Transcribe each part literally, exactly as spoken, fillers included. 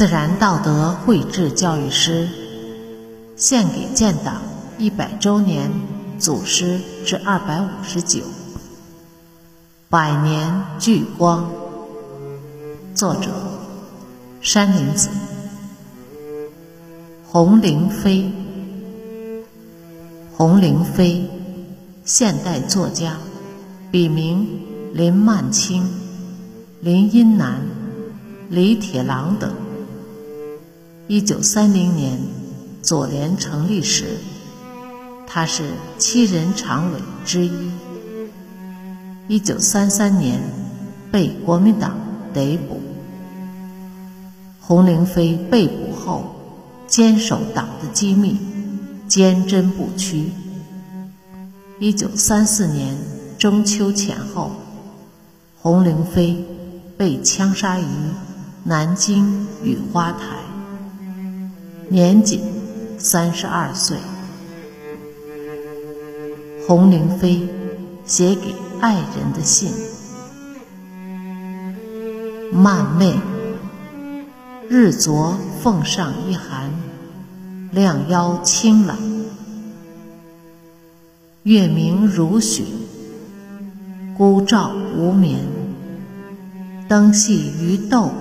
自然道德绘制教育师，献给建党一百周年组诗之二百五十九，百年聚光。作者：山林子。红绫飞。红绫飞，现代作家，笔名林曼卿、林荫南、李铁郎等。一九三零年，左联成立时，他是七人常委之一。一九三三年，被国民党逮捕。红绫飞被捕后，坚守党的机密，坚贞不屈。一九三四年中秋前后，红绫飞被枪杀于南京雨花台。年仅三十二岁，红绫飞写给爱人的信。漫寐，日昨奉上一函，亮腰清朗，月明如雪，孤照无眠，灯系渔斗，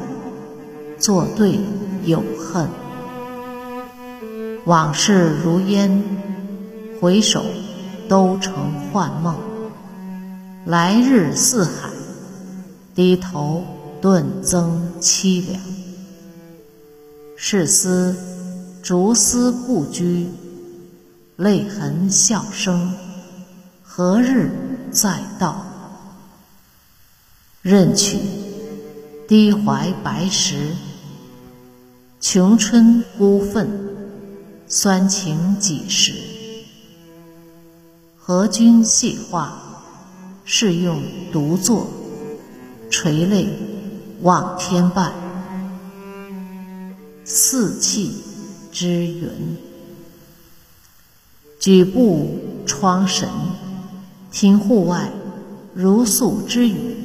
作对有恨。往事如烟，回首都成幻梦。来日似海，低头顿增凄凉。是思竹丝不居，泪痕笑声，何日再到？任取低怀白石，穷春孤愤，酸情几时？和君细话，适用独坐，垂泪望天半，四气之云。举步窗神，听户外如诉之语。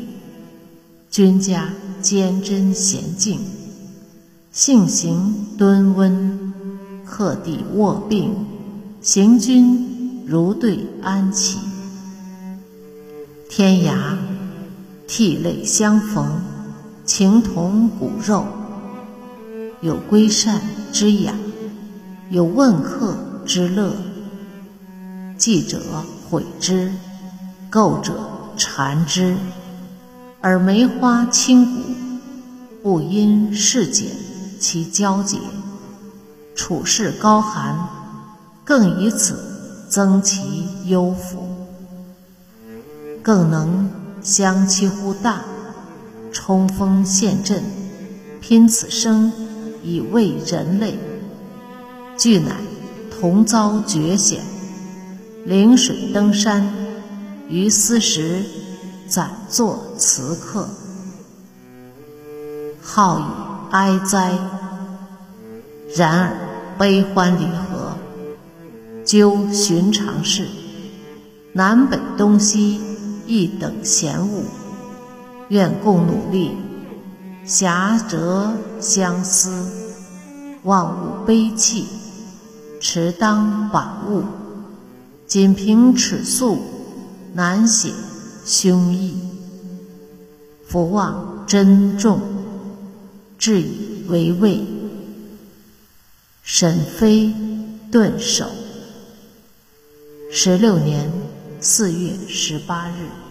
君家坚贞娴静，性行敦温，客地卧病，行军如对安琪。天涯涕泪相逢，情同骨肉。有归善之雅，有问客之乐。记者悔之，购者馋之，而梅花清骨，不因事减其交结。处世高寒，更以此增其忧服，更能相期乎大，冲锋陷阵，拼此生以为人类。俱乃同遭绝险，临水登山，于斯时暂作词客，好以哀哉。然而悲欢离合，究寻常事。南北东西一等闲物，愿共努力，狭折相思，望勿悲泣，持当把握。仅凭尺素，难写胸臆。弗忘珍重，致以为慰。沈飞顿首，十六年四月十八日。